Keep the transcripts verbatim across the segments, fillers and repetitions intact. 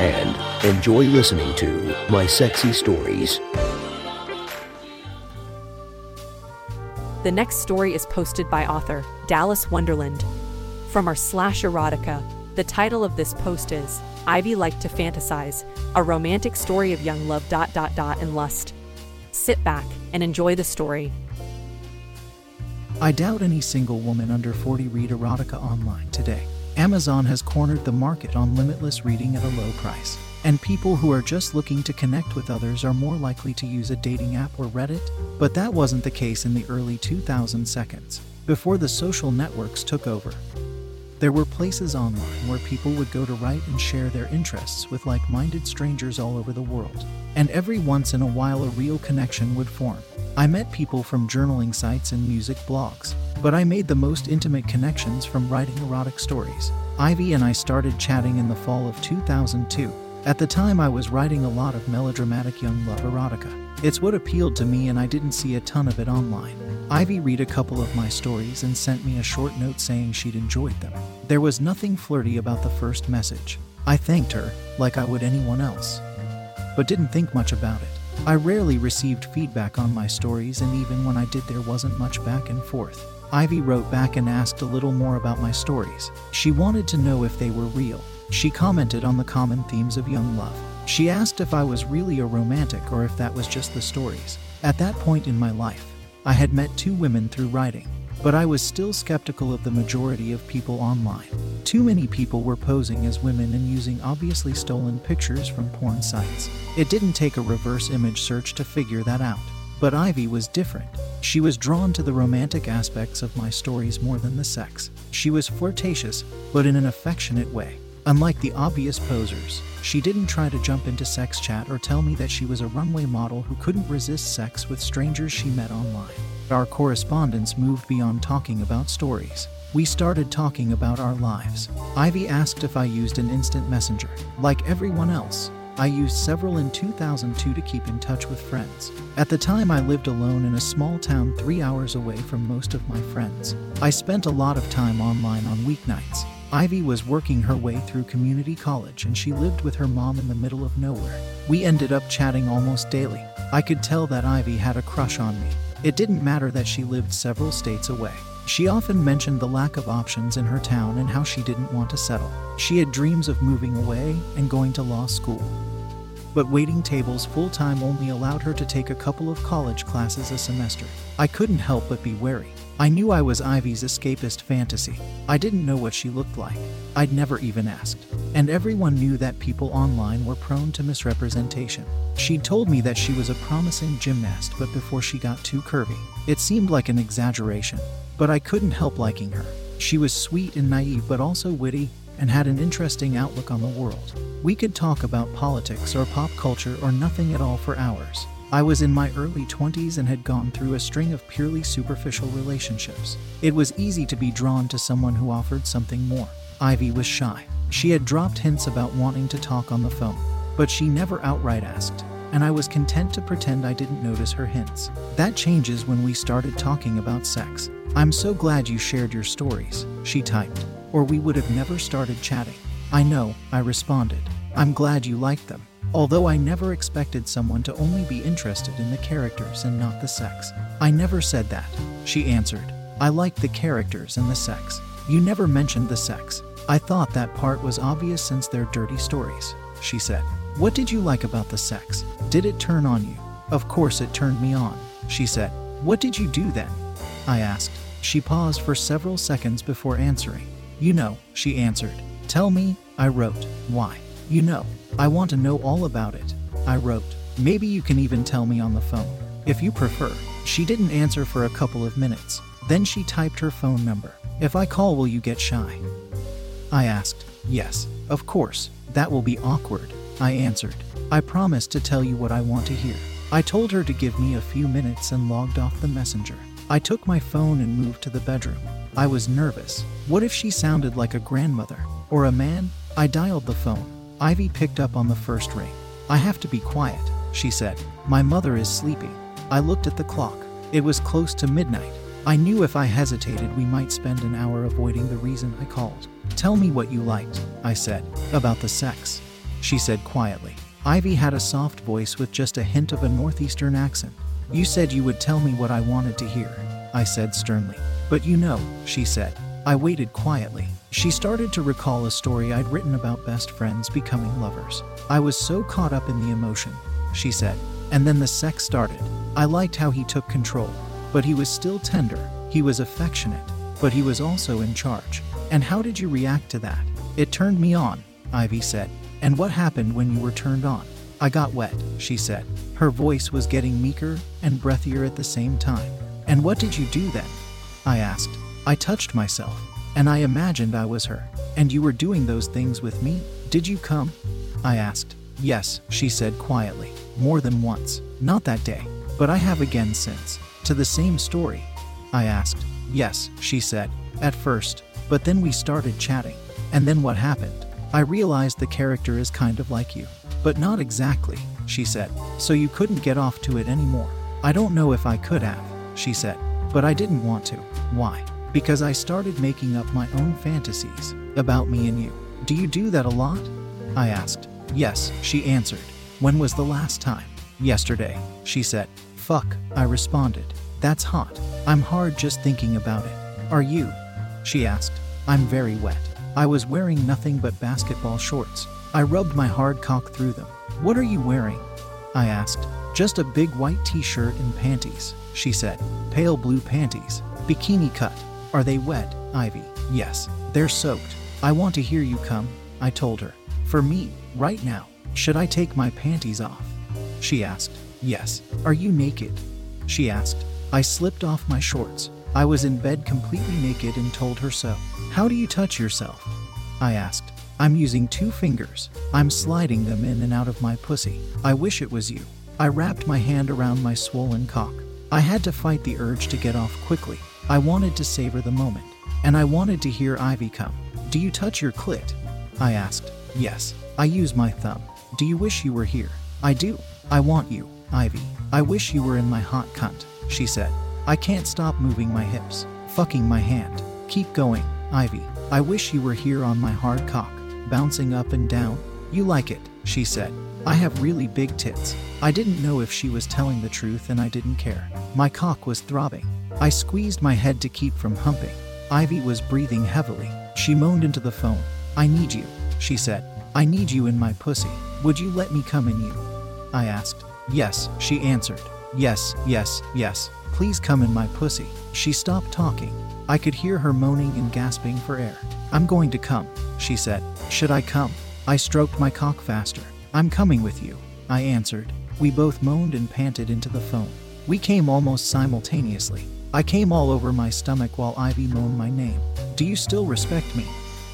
And enjoy listening to My Sexy Stories. The next story is posted by author Dallas Wonderland. From our slash erotica, the title of this post is Ivy Liked to Fantasize, a romantic story of young love dot dot dot and lust. Sit back and enjoy the story. I doubt any single woman under forty read erotica online today. Amazon has cornered the market on limitless reading at a low price, and people who are just looking to connect with others are more likely to use a dating app or Reddit, but that wasn't the case in the early two thousands, before the social networks took over. There were places online where people would go to write and share their interests with like-minded strangers all over the world, and every once in a while a real connection would form. I met people from journaling sites and music blogs, but I made the most intimate connections from writing erotic stories. Ivy and I started chatting in the fall of two thousand two. At the time, I was writing a lot of melodramatic young love erotica. It's what appealed to me, and I didn't see a ton of it online. Ivy read a couple of my stories and sent me a short note saying she'd enjoyed them. There was nothing flirty about the first message. I thanked her, like I would anyone else, but didn't think much about it. I rarely received feedback on my stories, and even when I did, there wasn't much back and forth. Ivy wrote back and asked a little more about my stories. She wanted to know if they were real. She commented on the common themes of young love. She asked if I was really a romantic or if that was just the stories. At that point in my life, I had met two women through writing, but I was still skeptical of the majority of people online. Too many people were posing as women and using obviously stolen pictures from porn sites. It didn't take a reverse image search to figure that out. But Ivy was different. She was drawn to the romantic aspects of my stories more than the sex. She was flirtatious, but in an affectionate way. Unlike the obvious posers, she didn't try to jump into sex chat or tell me that she was a runway model who couldn't resist sex with strangers she met online. Our correspondence moved beyond talking about stories. We started talking about our lives. Ivy asked if I used an instant messenger. Like everyone else, I used several in two thousand two to keep in touch with friends. At the time, I lived alone in a small town three hours away from most of my friends. I spent a lot of time online on weeknights. Ivy was working her way through community college, and she lived with her mom in the middle of nowhere. We ended up chatting almost daily. I could tell that Ivy had a crush on me. It didn't matter that she lived several states away. She often mentioned the lack of options in her town and how she didn't want to settle. She had dreams of moving away and going to law school, but waiting tables full-time only allowed her to take a couple of college classes a semester. I couldn't help but be wary. I knew I was Ivy's escapist fantasy. I didn't know what she looked like. I'd never even asked. And everyone knew that people online were prone to misrepresentation. She told me that she was a promising gymnast, but before she got too curvy. It seemed like an exaggeration, but I couldn't help liking her. She was sweet and naive, but also witty, and had an interesting outlook on the world. We could talk about politics or pop culture or nothing at all for hours. I was in my early twenties and had gone through a string of purely superficial relationships. It was easy to be drawn to someone who offered something more. Ivy was shy. She had dropped hints about wanting to talk on the phone, but she never outright asked, and I was content to pretend I didn't notice her hints. That changes when we started talking about sex. "I'm so glad you shared your stories," she typed, "or we would have never started chatting." "I know," I responded. "I'm glad you liked them." Although I never expected someone to only be interested in the characters and not the sex. "I never said that," she answered. "I liked the characters and the sex. You never mentioned the sex." "I thought that part was obvious since they're dirty stories," she said. "What did you like about the sex? Did it turn on you?" "Of course it turned me on," she said. "What did you do then?" I asked. She paused for several seconds before answering. "You know," she answered. "Tell me," I wrote. "Why?" "You know, I want to know all about it," I wrote. "Maybe you can even tell me on the phone, if you prefer." She didn't answer for a couple of minutes. Then she typed her phone number. "If I call, will you get shy?" I asked. "Yes, of course. That will be awkward," I answered. I promised to tell you what I want to hear. I told her to give me a few minutes and logged off the messenger. I took my phone and moved to the bedroom. I was nervous. What if she sounded like a grandmother? Or a man? I dialed the phone. Ivy picked up on the first ring. "I have to be quiet," she said. "My mother is sleeping." I looked at the clock. It was close to midnight. I knew if I hesitated we might spend an hour avoiding the reason I called. "Tell me what you liked," I said. "About the sex," she said quietly. Ivy had a soft voice with just a hint of a northeastern accent. "You said you would tell me what I wanted to hear," I said sternly. "But you know," she said. I waited quietly. She started to recall a story I'd written about best friends becoming lovers. "I was so caught up in the emotion," she said. "And then the sex started. I liked how he took control, but he was still tender. He was affectionate, but he was also in charge." "And how did you react to that?" "It turned me on," Ivy said. "And what happened when you were turned on?" "I got wet," she said. Her voice was getting meeker and breathier at the same time. "And what did you do then?" I asked. "I touched myself, and I imagined I was her." "And you were doing those things with me? Did you come?" I asked. "Yes," she said quietly. "More than once. Not that day, but I have again since." "To the same story?" I asked. "Yes," she said. "At first, but then we started chatting. And then what happened? I realized the character is kind of like you, but not exactly," she said. "So you couldn't get off to it anymore?" "I don't know if I could have," she said, "but I didn't want to." "Why?" "Because I started making up my own fantasies about me and you." "Do you do that a lot?" I asked. "Yes," she answered. "When was the last time?" "Yesterday," she said. "Fuck," I responded. "That's hot. I'm hard just thinking about it." "Are you?" she asked. "I'm very wet." I was wearing nothing but basketball shorts. I rubbed my hard cock through them. "What are you wearing?" I asked. "Just a big white t-shirt and panties," she said. "Pale blue panties. Bikini cut." "Are they wet, Ivy?" "Yes, they're soaked." "I want to hear you come," I told her. "For me, right now." "Should I take my panties off?" she asked. "Yes." "Are you naked?" she asked. I slipped off my shorts. I was in bed completely naked and told her so. "How do you touch yourself?" I asked. "I'm using two fingers. I'm sliding them in and out of my pussy." "I wish it was you." I wrapped my hand around my swollen cock. I had to fight the urge to get off quickly. I wanted to savor the moment. And I wanted to hear Ivy come. "Do you touch your clit?" I asked. "Yes. I use my thumb." "Do you wish you were here?" "I do. I want you, Ivy. I wish you were in my hot cunt," she said. I can't stop moving my hips, fucking my hand. "Keep going, Ivy. I wish you were here on my hard cock, bouncing up and down." "You like it," she said. I have really big tits. I didn't know if she was telling the truth and I didn't care. My cock was throbbing. I squeezed my head to keep from humping. Ivy was breathing heavily. She moaned into the phone. "I need you," she said. "I need you in my pussy. Would you let me come in you?" I asked. "Yes," she answered. "Yes, yes, yes. Please come in my pussy." She stopped talking. I could hear her moaning and gasping for air. "I'm going to come," she said. "Should I come?" I stroked my cock faster. "I'm coming with you," I answered. We both moaned and panted into the phone. We came almost simultaneously. I came all over my stomach while Ivy moaned my name. "Do you still respect me?"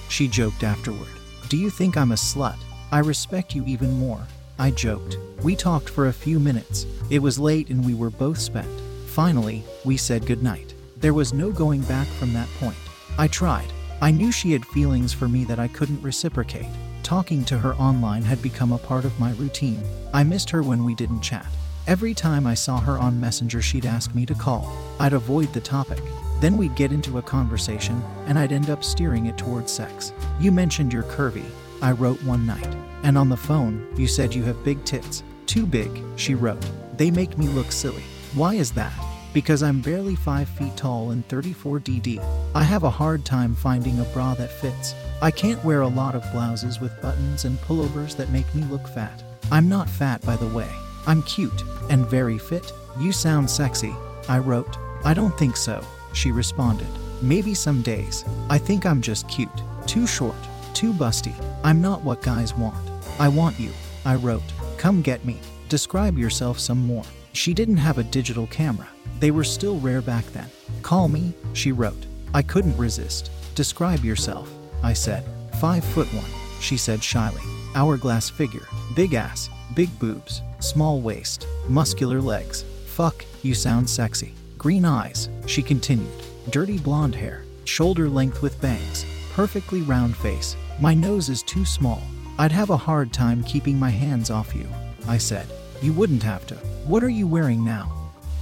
she joked afterward. "Do you think I'm a slut?" "I respect you even more," I joked. We talked for a few minutes. It was late and we were both spent. Finally, we said goodnight. There was no going back from that point. I tried. I knew she had feelings for me that I couldn't reciprocate. Talking to her online had become a part of my routine. I missed her when we didn't chat. Every time I saw her on Messenger, she'd ask me to call. I'd avoid the topic. Then we'd get into a conversation, and I'd end up steering it towards sex. "You mentioned you're curvy," I wrote one night. "And on the phone, you said you have big tits." "Too big," she wrote. "They make me look silly." "Why is that?" "Because I'm barely five feet tall and thirty-four D D. I have a hard time finding a bra that fits. I can't wear a lot of blouses with buttons and pullovers that make me look fat. I'm not fat, by the way. I'm cute and very fit." "You sound sexy," I wrote. "I don't think so," she responded. "Maybe some days. I think I'm just cute. Too short, too busty. I'm not what guys want. I want you," I wrote. "Come get me. Describe yourself some more." She didn't have a digital camera. They were still rare back then. "Call me," she wrote. I couldn't resist. "Describe yourself," I said. "Five foot one, she said shyly. "Hourglass figure. Big ass. Big boobs, small waist, muscular legs. Fuck, you sound sexy. Green eyes, she continued. Dirty blonde hair, shoulder length with bangs. Perfectly round face. My nose is too small. I'd have a hard time keeping my hands off you, I said. You wouldn't have to. What are you wearing now?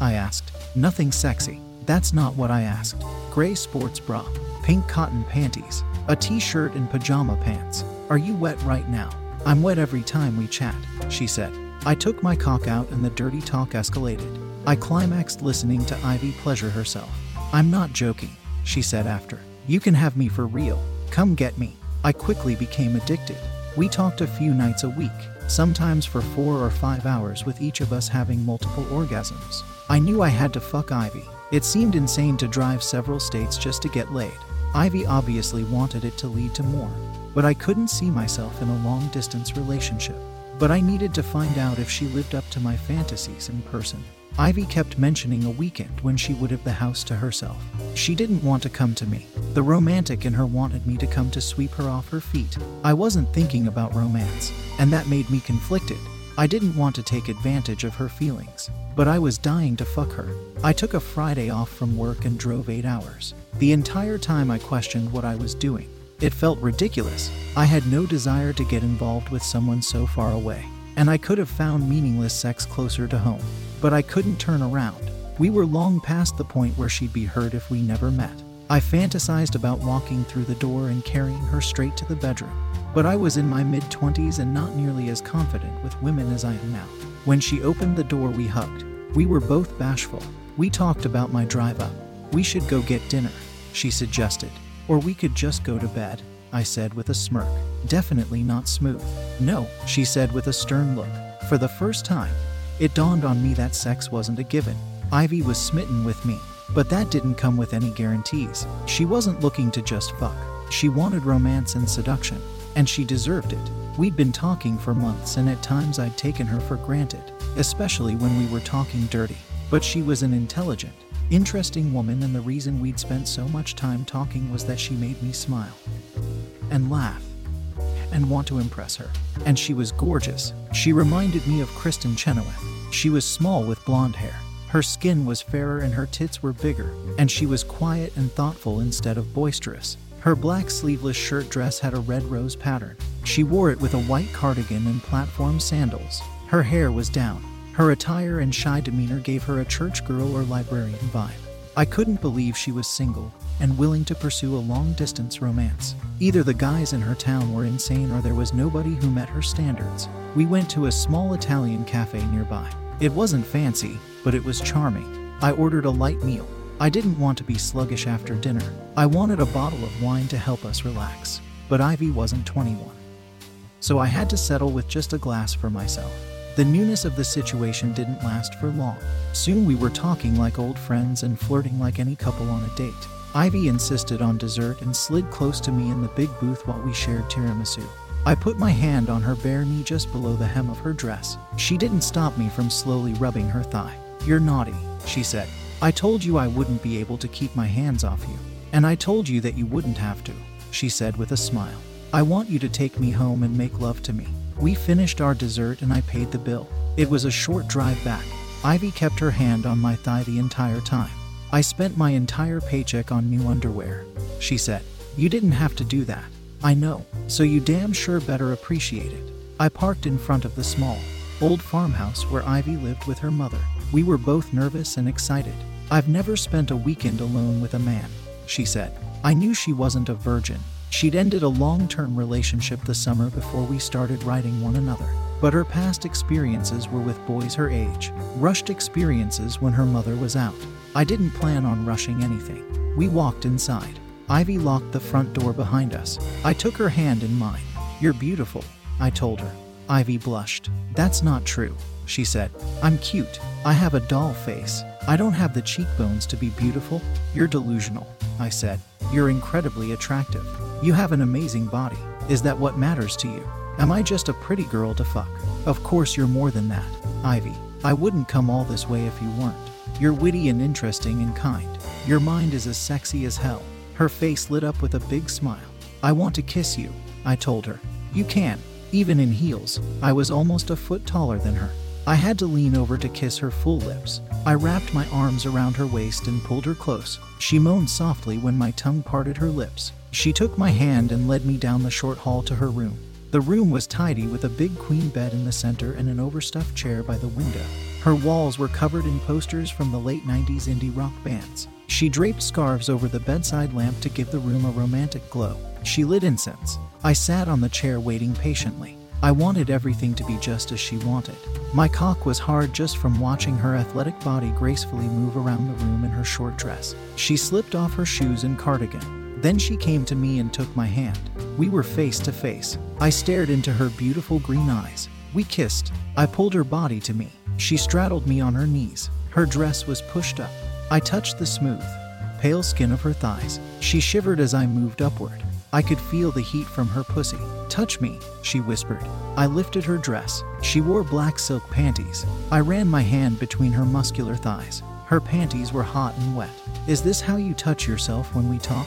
I asked. Nothing sexy. That's not what I asked. Gray sports bra, pink cotton panties, a t-shirt and pajama pants. Are you wet right now? I'm wet every time we chat, she said. I took my cock out and the dirty talk escalated. I climaxed listening to Ivy pleasure herself. I'm not joking, she said after. You can have me for real. Come get me. I quickly became addicted. We talked a few nights a week, sometimes for four or five hours with each of us having multiple orgasms. I knew I had to fuck Ivy. It seemed insane to drive several states just to get laid. Ivy obviously wanted it to lead to more, but I couldn't see myself in a long-distance relationship. But I needed to find out if she lived up to my fantasies in person. Ivy kept mentioning a weekend when she would have the house to herself. She didn't want to come to me. The romantic in her wanted me to come to sweep her off her feet. I wasn't thinking about romance, and that made me conflicted. I didn't want to take advantage of her feelings, but I was dying to fuck her. I took a Friday off from work and drove eight hours. The entire time I questioned what I was doing. It felt ridiculous. I had no desire to get involved with someone so far away, and I could have found meaningless sex closer to home. But I couldn't turn around. We were long past the point where she'd be hurt if we never met. I fantasized about walking through the door and carrying her straight to the bedroom. But I was in my mid-twenties and not nearly as confident with women as I am now. When she opened the door, we hugged. We were both bashful. We talked about my drive up. We should go get dinner, she suggested. Or we could just go to bed, I said with a smirk. Definitely not smooth. No, she said with a stern look. For the first time, it dawned on me that sex wasn't a given. Ivy was smitten with me, but that didn't come with any guarantees. She wasn't looking to just fuck. She wanted romance and seduction, and she deserved it. We'd been talking for months, and at times I'd taken her for granted, especially when we were talking dirty. But she was an intelligent, interesting woman, and the reason we'd spent so much time talking was that she made me smile and laugh and want to impress her. And she was gorgeous. She reminded me of Kristen Chenoweth. She was small with blonde hair. Her skin was fairer and her tits were bigger. And she was quiet and thoughtful instead of boisterous. Her black sleeveless shirt dress had a red rose pattern. She wore it with a white cardigan and platform sandals. Her hair was down. Her attire and shy demeanor gave her a church girl or librarian vibe. I couldn't believe she was single and willing to pursue a long-distance romance. Either the guys in her town were insane or there was nobody who met her standards. We went to a small Italian cafe nearby. It wasn't fancy, but it was charming. I ordered a light meal. I didn't want to be sluggish after dinner. I wanted a bottle of wine to help us relax, but Ivy wasn't twenty-one. So I had to settle with just a glass for myself. The newness of the situation didn't last for long. Soon we were talking like old friends and flirting like any couple on a date. Ivy insisted on dessert and slid close to me in the big booth while we shared tiramisu. I put my hand on her bare knee just below the hem of her dress. She didn't stop me from slowly rubbing her thigh. You're naughty, she said. I told you I wouldn't be able to keep my hands off you. And I told you that you wouldn't have to, she said with a smile. I want you to take me home and make love to me. We finished our dessert and I paid the bill. It was a short drive back. Ivy kept her hand on my thigh the entire time. I spent my entire paycheck on new underwear, she said. You didn't have to do that. I know, so you damn sure better appreciate it. I parked in front of the small, old farmhouse where Ivy lived with her mother. We were both nervous and excited. I've never spent a weekend alone with a man, she said. I knew she wasn't a virgin. She'd ended a long-term relationship the summer before we started writing one another. But her past experiences were with boys her age. Rushed experiences when her mother was out. I didn't plan on rushing anything. We walked inside. Ivy locked the front door behind us. I took her hand in mine. You're beautiful, I told her. Ivy blushed. That's not true, she said. I'm cute. I have a doll face. I don't have the cheekbones to be beautiful. You're delusional, I said. You're incredibly attractive. You have an amazing body. Is that what matters to you? Am I just a pretty girl to fuck? Of course you're more than that, Ivy. I wouldn't come all this way if you weren't. You're witty and interesting and kind. Your mind is as sexy as hell. Her face lit up with a big smile. I want to kiss you, I told her. You can, Even in heels, I was almost a foot taller than her. I had to lean over to kiss her full lips. I wrapped my arms around her waist and pulled her close. She moaned softly when my tongue parted her lips. She took my hand and led me down the short hall to her room. The room was tidy with a big queen bed in the center and an overstuffed chair by the window. Her walls were covered in posters from the late nineties indie rock bands. She draped scarves over the bedside lamp to give the room a romantic glow. She lit incense. I sat on the chair waiting patiently. I wanted everything to be just as she wanted. My cock was hard just from watching her athletic body gracefully move around the room in her short dress. She slipped off her shoes and cardigan. Then she came to me and took my hand. We were face to face. I stared into her beautiful green eyes. We kissed. I pulled her body to me. She straddled me on her knees. Her dress was pushed up. I touched the smooth, pale skin of her thighs. She shivered as I moved upward. I could feel the heat from her pussy. "Touch me," she whispered. I lifted her dress. She wore black silk panties. I ran my hand between her muscular thighs. Her panties were hot and wet. "Is this how you touch yourself when we talk?"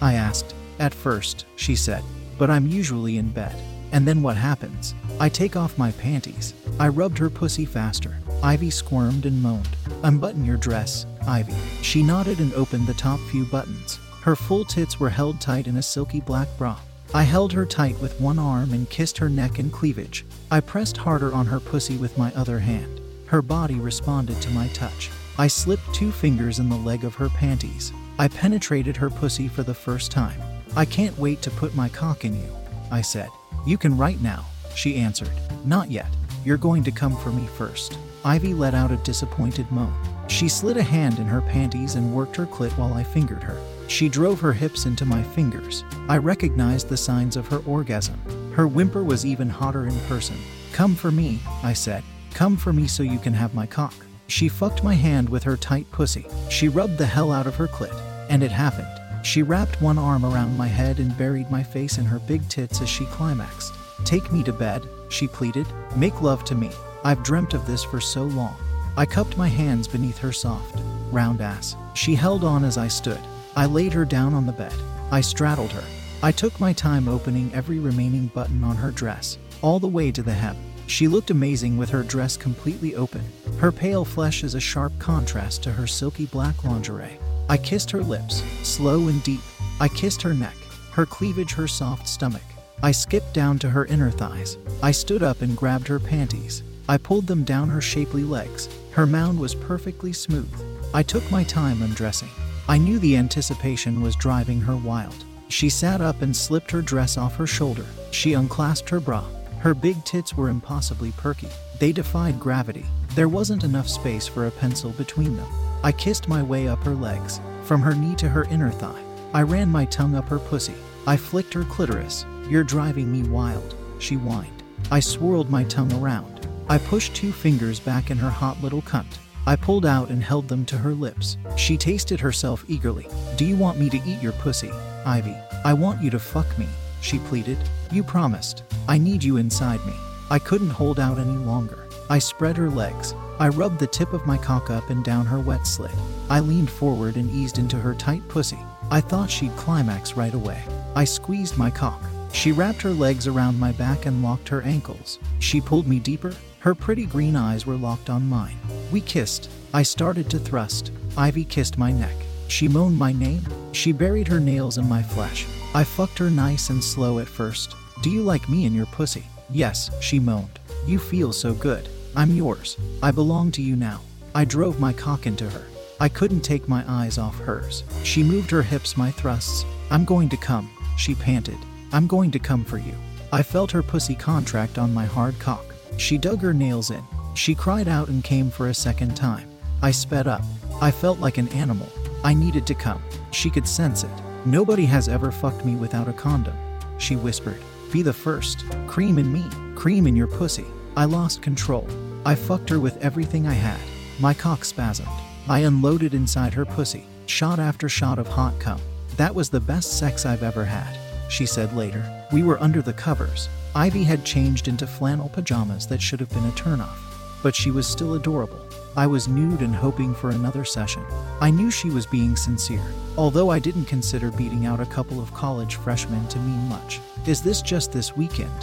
I asked. "At first," she said, "but I'm usually in bed." "And then what happens?" "I take off my panties." I rubbed her pussy faster. Ivy squirmed and moaned. "Unbutton your dress, Ivy." She nodded and opened the top few buttons. Her full tits were held tight in a silky black bra. I held her tight with one arm and kissed her neck and cleavage. I pressed harder on her pussy with my other hand. Her body responded to my touch. I slipped two fingers in the leg of her panties. I penetrated her pussy for the first time. "I can't wait to put my cock in you," I said. "You can right now," she answered. "Not yet. You're going to come for me first." Ivy let out a disappointed moan. She slid a hand in her panties and worked her clit while I fingered her. She drove her hips into my fingers. I recognized the signs of her orgasm. Her whimper was even hotter in person. "Come for me," I said. "Come for me so you can have my cock." She fucked my hand with her tight pussy. She rubbed the hell out of her clit. And it happened. She wrapped one arm around my head and buried my face in her big tits as she climaxed. "Take me to bed," she pleaded. "Make love to me. I've dreamt of this for so long." I cupped my hands beneath her soft, round ass. She held on as I stood. I laid her down on the bed. I straddled her. I took my time opening every remaining button on her dress, all the way to the hem. She looked amazing with her dress completely open. Her pale flesh is a sharp contrast to her silky black lingerie. I kissed her lips, slow and deep. I kissed her neck, her cleavage, her soft stomach. I skipped down to her inner thighs. I stood up and grabbed her panties. I pulled them down her shapely legs. Her mound was perfectly smooth. I took my time undressing. I knew the anticipation was driving her wild. She sat up and slipped her dress off her shoulder. She unclasped her bra. Her big tits were impossibly perky. They defied gravity. There wasn't enough space for a pencil between them. I kissed my way up her legs, from her knee to her inner thigh. I ran my tongue up her pussy. I flicked her clitoris. "You're driving me wild," she whined. I swirled my tongue around. I pushed two fingers back in her hot little cunt. I pulled out and held them to her lips. She tasted herself eagerly. "Do you want me to eat your pussy, Ivy?" "I want you to fuck me," she pleaded. "You promised. I need you inside me." I couldn't hold out any longer. I spread her legs. I rubbed the tip of my cock up and down her wet slit. I leaned forward and eased into her tight pussy. I thought she'd climax right away. I squeezed my cock. She wrapped her legs around my back and locked her ankles. She pulled me deeper. Her pretty green eyes were locked on mine. We kissed. I started to thrust. Ivy kissed my neck. She moaned my name. She buried her nails in my flesh. I fucked her nice and slow at first. "Do you like me and your pussy?" "Yes," she moaned. "You feel so good. I'm yours. I belong to you now." I drove my cock into her. I couldn't take my eyes off hers. She moved her hips my thrusts. "I'm going to come," she panted. "I'm going to come for you." I felt her pussy contract on my hard cock. She dug her nails in. She cried out and came for a second time. I sped up. I felt like an animal. I needed to come. She could sense it. "Nobody has ever fucked me without a condom," she whispered. "Be the first. Cream in me. Cream in your pussy." I lost control. I fucked her with everything I had. My cock spasmed. I unloaded inside her pussy. Shot after shot of hot cum. "That was the best sex I've ever had," she said later. We were under the covers. Ivy had changed into flannel pajamas that should have been a turnoff, but she was still adorable. I was nude and hoping for another session. I knew she was being sincere, although I didn't consider beating out a couple of college freshmen to mean much. "Is this just this weekend?"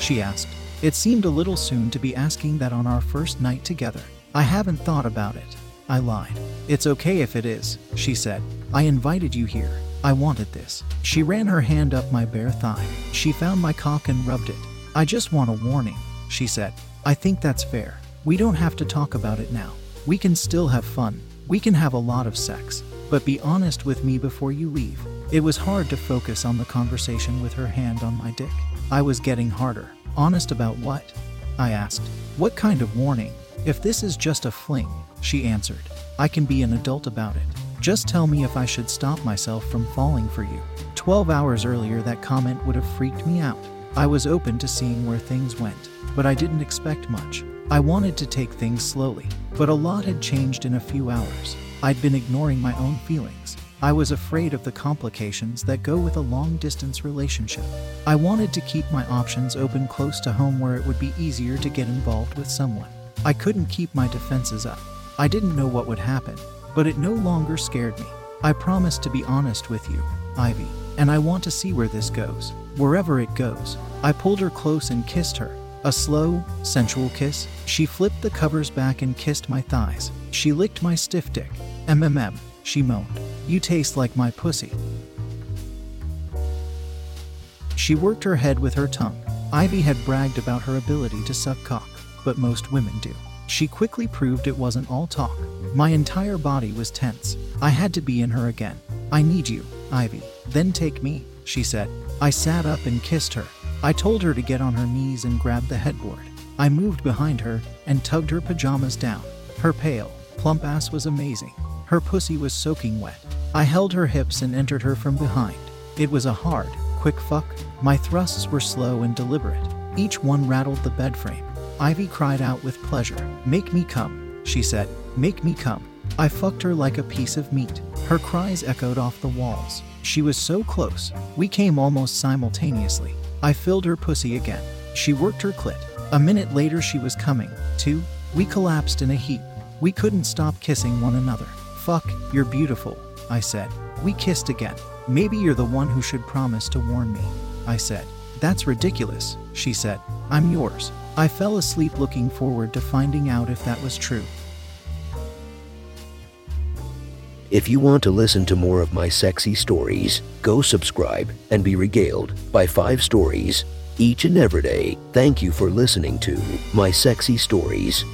she asked. It seemed a little soon to be asking that on our first night together. I haven't thought about it, I lied. It's okay if it is, she said. I invited you here. I wanted this. She ran her hand up my bare thigh. She found my cock and rubbed it. I just want a warning, she said. I think that's fair. We don't have to talk about it now. We can still have fun. We can have a lot of sex. But be honest with me before you leave. It was hard to focus on the conversation with her hand on my dick. I was getting harder. Honest about what? I asked. What kind of warning? If this is just a fling, she answered. I can be an adult about it. Just tell me if I should stop myself from falling for you. Twelve hours earlier, that comment would have freaked me out. I was open to seeing where things went, but I didn't expect much. I wanted to take things slowly, but a lot had changed in a few hours. I'd been ignoring my own feelings. I was afraid of the complications that go with a long-distance relationship. I wanted to keep my options open close to home where it would be easier to get involved with someone. I couldn't keep my defenses up. I didn't know what would happen, but it no longer scared me. I promised to be honest with you, Ivy, and I want to see where this goes. Wherever it goes. I pulled her close and kissed her. A slow, sensual kiss. She flipped the covers back and kissed my thighs. She licked my stiff dick. M M M, she moaned. You taste like my pussy. She worked her head with her tongue. Ivy had bragged about her ability to suck cock, but most women do. She quickly proved it wasn't all talk. My entire body was tense. I had to be in her again. I need you, Ivy. Then take me, she said. I sat up and kissed her. I told her to get on her knees and grab the headboard. I moved behind her and tugged her pajamas down. Her pale, plump ass was amazing. Her pussy was soaking wet. I held her hips and entered her from behind. It was a hard, quick fuck. My thrusts were slow and deliberate. Each one rattled the bed frame. Ivy cried out with pleasure. Make me come, she said. Make me come. I fucked her like a piece of meat. Her cries echoed off the walls. She was so close. We came almost simultaneously. I filled her pussy again. She worked her clit. A minute later she was coming, too. We collapsed in a heap. We couldn't stop kissing one another. Fuck, you're beautiful, I said. We kissed again. Maybe you're the one who should promise to warn me, I said. That's ridiculous, she said. I'm yours. I fell asleep looking forward to finding out if that was true. If you want to listen to more of My Sexy Stories, go subscribe and be regaled by five stories each and every day. Thank you for listening to My Sexy Stories.